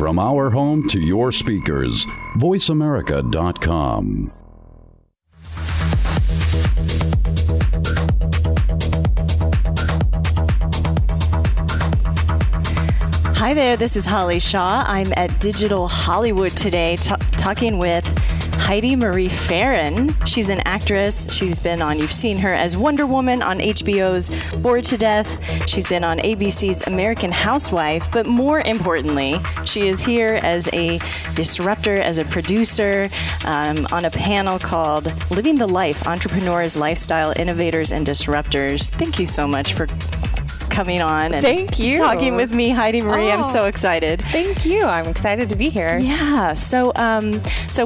From our home to your speakers, VoiceAmerica.com. Hi there, this is Holly Shaw. I'm at Digital Hollywood today talking with Heidi-Marie Ferren. She's an actress. She's been on, you've seen her as Wonder Woman on HBO's Bored to Death. She's been on ABC's American Housewife. But more importantly, she is here as a disruptor, as a producer, on a panel called Living the Life, Entrepreneurs, Lifestyle Innovators, and Disruptors. Thank you so much for coming on and talking with me, Heidi-Marie. I'm so excited. Thank you. I'm excited to be here. Yeah. So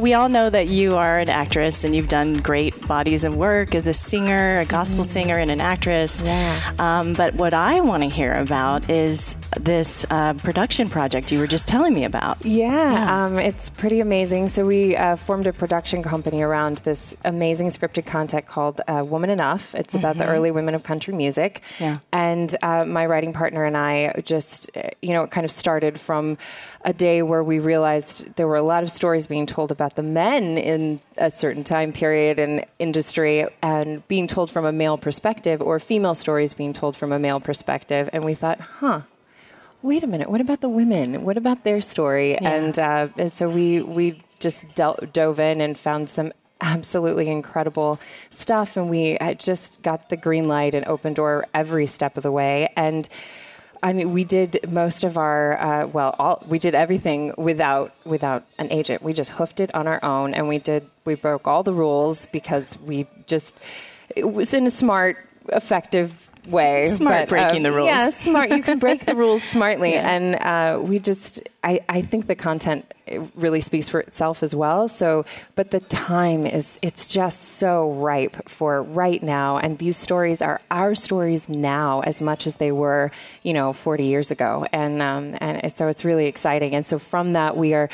we all know that you are an actress and you've done great bodies of work as a singer, a gospel singer, and an actress. Yeah. But what I want to hear about is this production project you were just telling me about. Yeah. It's pretty amazing. So we formed a production company around this amazing scripted content called Woman Enough. It's about the early women of country music. Yeah. And my writing partner and I just, it kind of started from a day where we realized there were a lot of stories being told about the men in a certain time period and industry and being told from a male perspective, or female stories being told from a male perspective. And we thought, wait a minute, what about the women? What about their story? Yeah. And so we just dove in and found some absolutely incredible stuff. And we just got the green light and open door every step of the way. And I mean, we did most of our, we did everything without an agent. We just hoofed it on our own, and we broke all the rules because it was in a smart, effective way. Smart, but breaking the rules. Yeah, smart. You can break the rules smartly. Yeah. And I think the content really speaks for itself as well. So, but the time it's just so ripe for right now. And these stories are our stories now as much as they were, 40 years ago. And so it's really exciting. And so from that, we are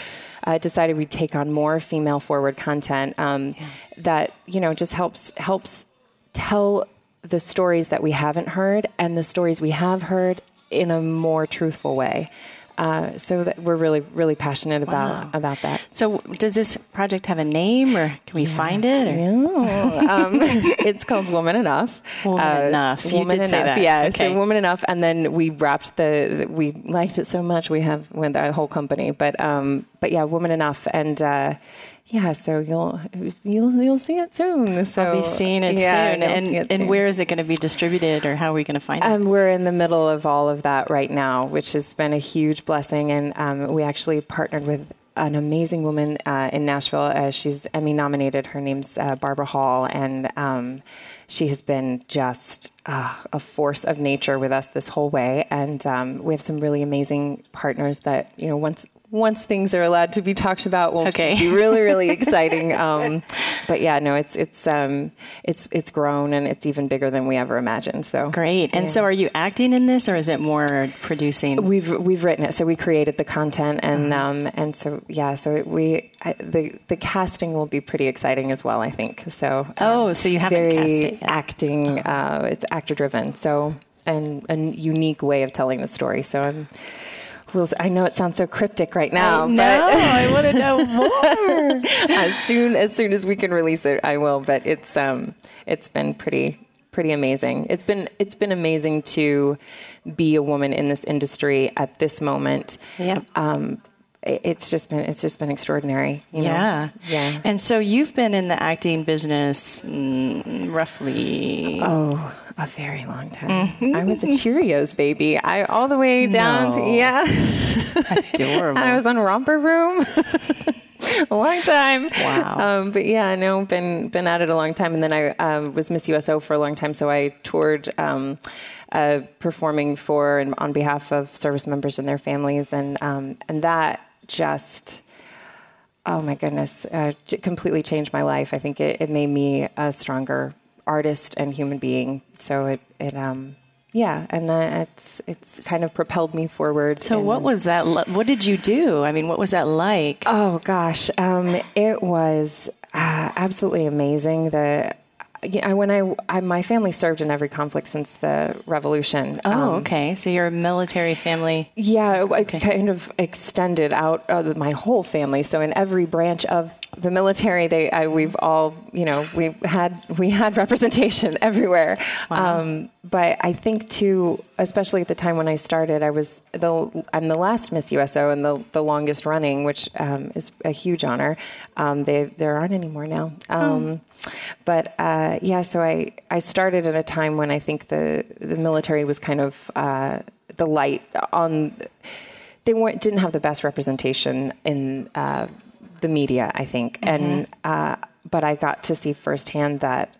decided we'd take on more female forward content that, just helps tell the stories that we haven't heard and the stories we have heard in a more truthful way. So that we're really, really passionate about that. So does this project have a name, or can we find it? It's called Woman Enough. Woman Enough. Say that. Yeah. Okay. So Woman Enough. And then we wrapped we liked it so much. We have went our whole company, but yeah, Woman Enough. And, so you'll see it soon. So I'll be seeing it soon. And where is it going to be distributed, or how are we going to find it? We're in the middle of all of that right now, which has been a huge blessing. And we actually partnered with an amazing woman in Nashville. She's Emmy nominated. Her name's Barbara Hall, and she has been just a force of nature with us this whole way. And we have some really amazing partners that once things are allowed to be talked about, will be really, really exciting. But yeah, no, it's grown, and it's even bigger than we ever imagined. So great. And so, are you acting in this, or is it more producing? We've written it, so we created the content, and the casting will be pretty exciting as well, I think. So so you haven't cast it yet. Acting, it's actor driven, so and a unique way of telling the story. So I know it sounds so cryptic right now, but I want to know more. As soon as we can release it, I will. But it's been pretty amazing. It's been amazing to be a woman in this industry at this moment. Yeah. It's just been extraordinary. Yeah. And so you've been in the acting business roughly. A very long time. Mm-hmm. I was a Cheerios baby. All the way down to, Adorable. I was on Romper Room. A long time. Wow. But yeah, I know, been at it a long time. And then I was Miss USO for a long time. So I toured performing for and on behalf of service members and their families. And that just... Oh, my goodness. Completely changed my life. I think it made me a stronger artist and human being. So it's kind of propelled me forward. So what was that? What did you do? I mean, what was that like? Oh gosh. It was absolutely amazing. My family served in every conflict since the Revolution. Oh, okay. So you're a military family. Yeah, it kind of extended out my whole family. So in every branch of the military, we've all, we had representation everywhere. Wow. But I think too, especially at the time when I started, I'm the last Miss USO and the longest running, which is a huge honor. There aren't any more now. So I started at a time when I think the military was kind of the light on. They didn't have the best representation in the media, I think, mm-hmm. But I got to see firsthand that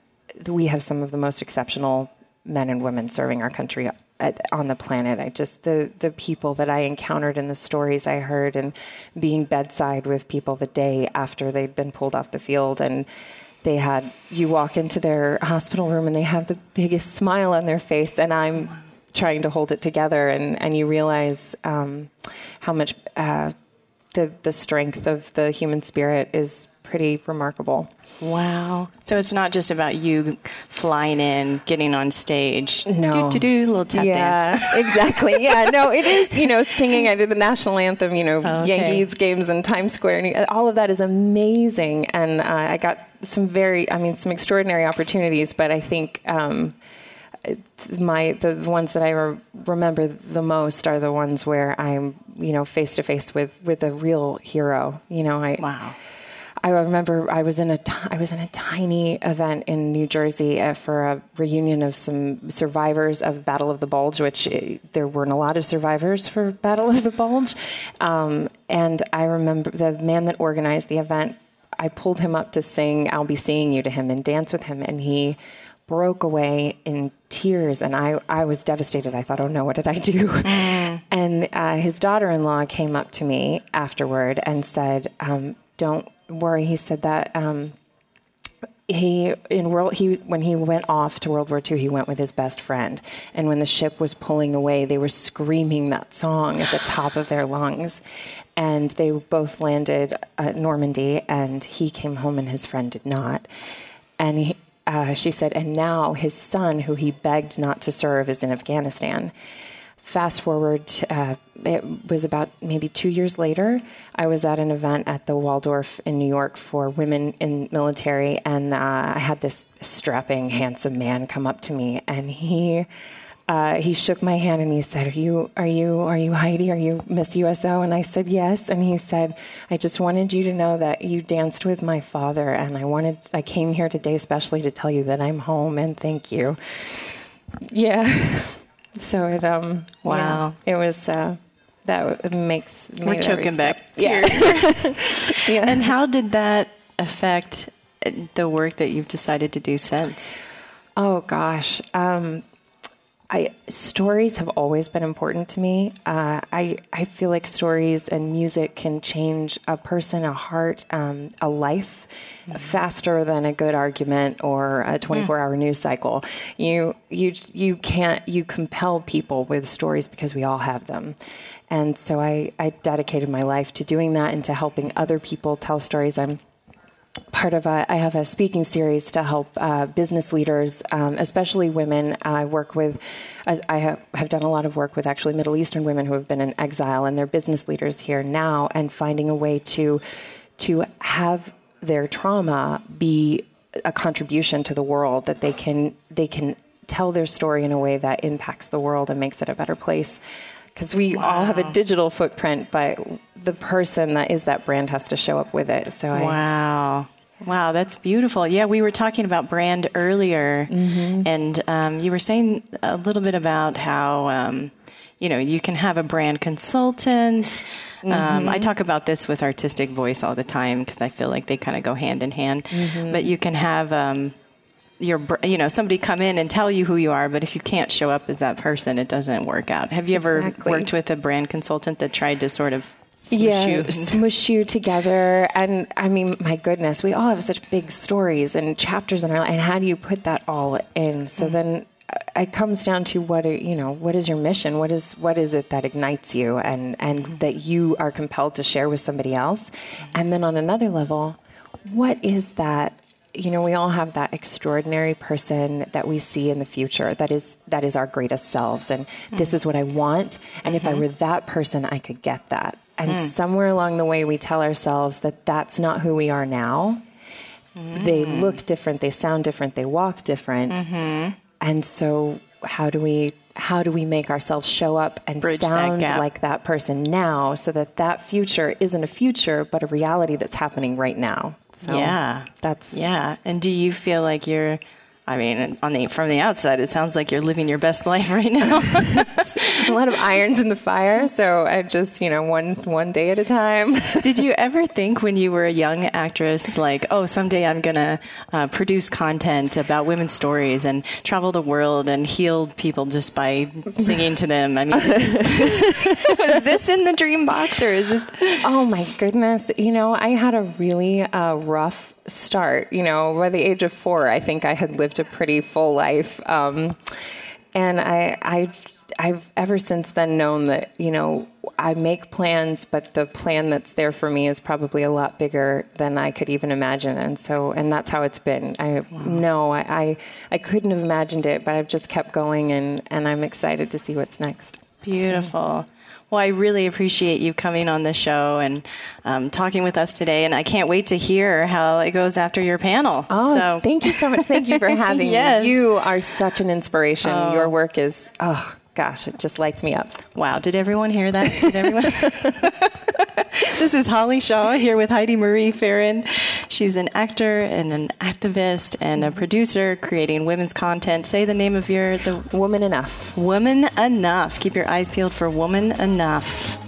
we have some of the most exceptional men and women serving our country on the planet. I just, the people that I encountered and the stories I heard, and being bedside with people the day after they'd been pulled off the field, and you walk into their hospital room and they have the biggest smile on their face, and I'm trying to hold it together. And you realize, how much, the strength of the human spirit is pretty remarkable. Wow. So it's not just about you flying in, getting on stage. No. Little tap dance. Yeah, exactly. Yeah, no, it is, singing. I did the national anthem, Yankees games in Times Square. And all of that is amazing. And I got some extraordinary opportunities. But I think the ones that I remember the most are the ones where I'm, face-to-face with a real hero. Wow. I remember I was in a tiny event in New Jersey for a reunion of some survivors of Battle of the Bulge, which there weren't a lot of survivors for Battle of the Bulge. And I remember the man that organized the event, I pulled him up to sing "I'll Be Seeing You" to him and dance with him, and he broke away in tears, and I was devastated. I thought, oh no, what did I do? And his daughter-in-law came up to me afterward and said, don't worry. He said that when he went off to World War II, he went with his best friend. And when the ship was pulling away, they were screaming that song at the top of their lungs. And they both landed at Normandy, and he came home and his friend did not. And she said, and now his son, who he begged not to serve, is in Afghanistan. Fast forward, it was about maybe 2 years later, I was at an event at the Waldorf in New York for women in military, and I had this strapping, handsome man come up to me, and he shook my hand and he said, Are you Heidi? Are you Miss USO? And I said, yes. And he said, I just wanted you to know that you danced with my father, and I came here today especially to tell you that I'm home, and thank you. Yeah. So it, wow, yeah, it was, that makes me choking back tears. Yeah. Yeah. And how did that affect the work that you've decided to do since? Oh gosh. Stories have always been important to me. I feel like stories and music can change a person, a heart, a life faster than a good argument or a 24-hour news cycle. You compel people with stories because we all have them. And so I dedicated my life to doing that and to helping other people tell stories. I'm part of I have a speaking series to help business leaders, especially women. I work with, I have done a lot of work with actually Middle Eastern women who have been in exile, and they're business leaders here now, and finding a way to have their trauma be a contribution to the world, that they can tell their story in a way that impacts the world and makes it a better place. Because we all have a digital footprint, but the person that is that brand has to show up with it. So Wow, that's beautiful. Yeah, we were talking about brand earlier, mm-hmm. and you were saying a little bit about how, you can have a brand consultant. Mm-hmm. I talk about this with Artistic Voice all the time because I feel like they kind of go hand in hand. Mm-hmm. But you can have... somebody come in and tell you who you are, but if you can't show up as that person, it doesn't work out. Have you ever worked with a brand consultant that tried to sort of smush you together? And I mean, my goodness, we all have such big stories and chapters in our life. And how do you put that all in? So then it comes down to what is your mission? What is it that ignites you and mm-hmm. that you are compelled to share with somebody else? And then on another level, what is that you know, we all have that extraordinary person that we see in the future. That is our greatest selves. And this is what I want. And if I were that person, I could get that. And somewhere along the way, we tell ourselves that that's not who we are now. They look different. They sound different. They walk different. And so how do we make ourselves show up and bridge sound that like that person now, so that that future isn't a future, but a reality that's happening right now? So yeah. And do you feel like you're, I mean, from the outside, it sounds like you're living your best life right now. A lot of irons in the fire. So I just, one day at a time. Did you ever think when you were a young actress, like, oh, someday I'm going to produce content about women's stories and travel the world and heal people just by singing to them? I mean, was this in the dream box, or is just... Oh, my goodness. I had a really rough start. By the age of 4, I think I had lived a pretty full life. And I've ever since then known that, I make plans, but the plan that's there for me is probably a lot bigger than I could even imagine. And that's how it's been. I couldn't have imagined it, but I've just kept going, and I'm excited to see what's next. Beautiful. Well, I really appreciate you coming on the show and talking with us today. And I can't wait to hear how it goes after your panel. Oh, so. Thank you so much. Thank you for having me. You are such an inspiration. Your work is, it just lights me up. Wow. Did everyone hear that? This is Holly Shaw here with Heidi-Marie Ferren. She's an actor and an activist and a producer creating women's content. Say the name of the Woman Enough. Woman Enough. Keep your eyes peeled for Woman Enough.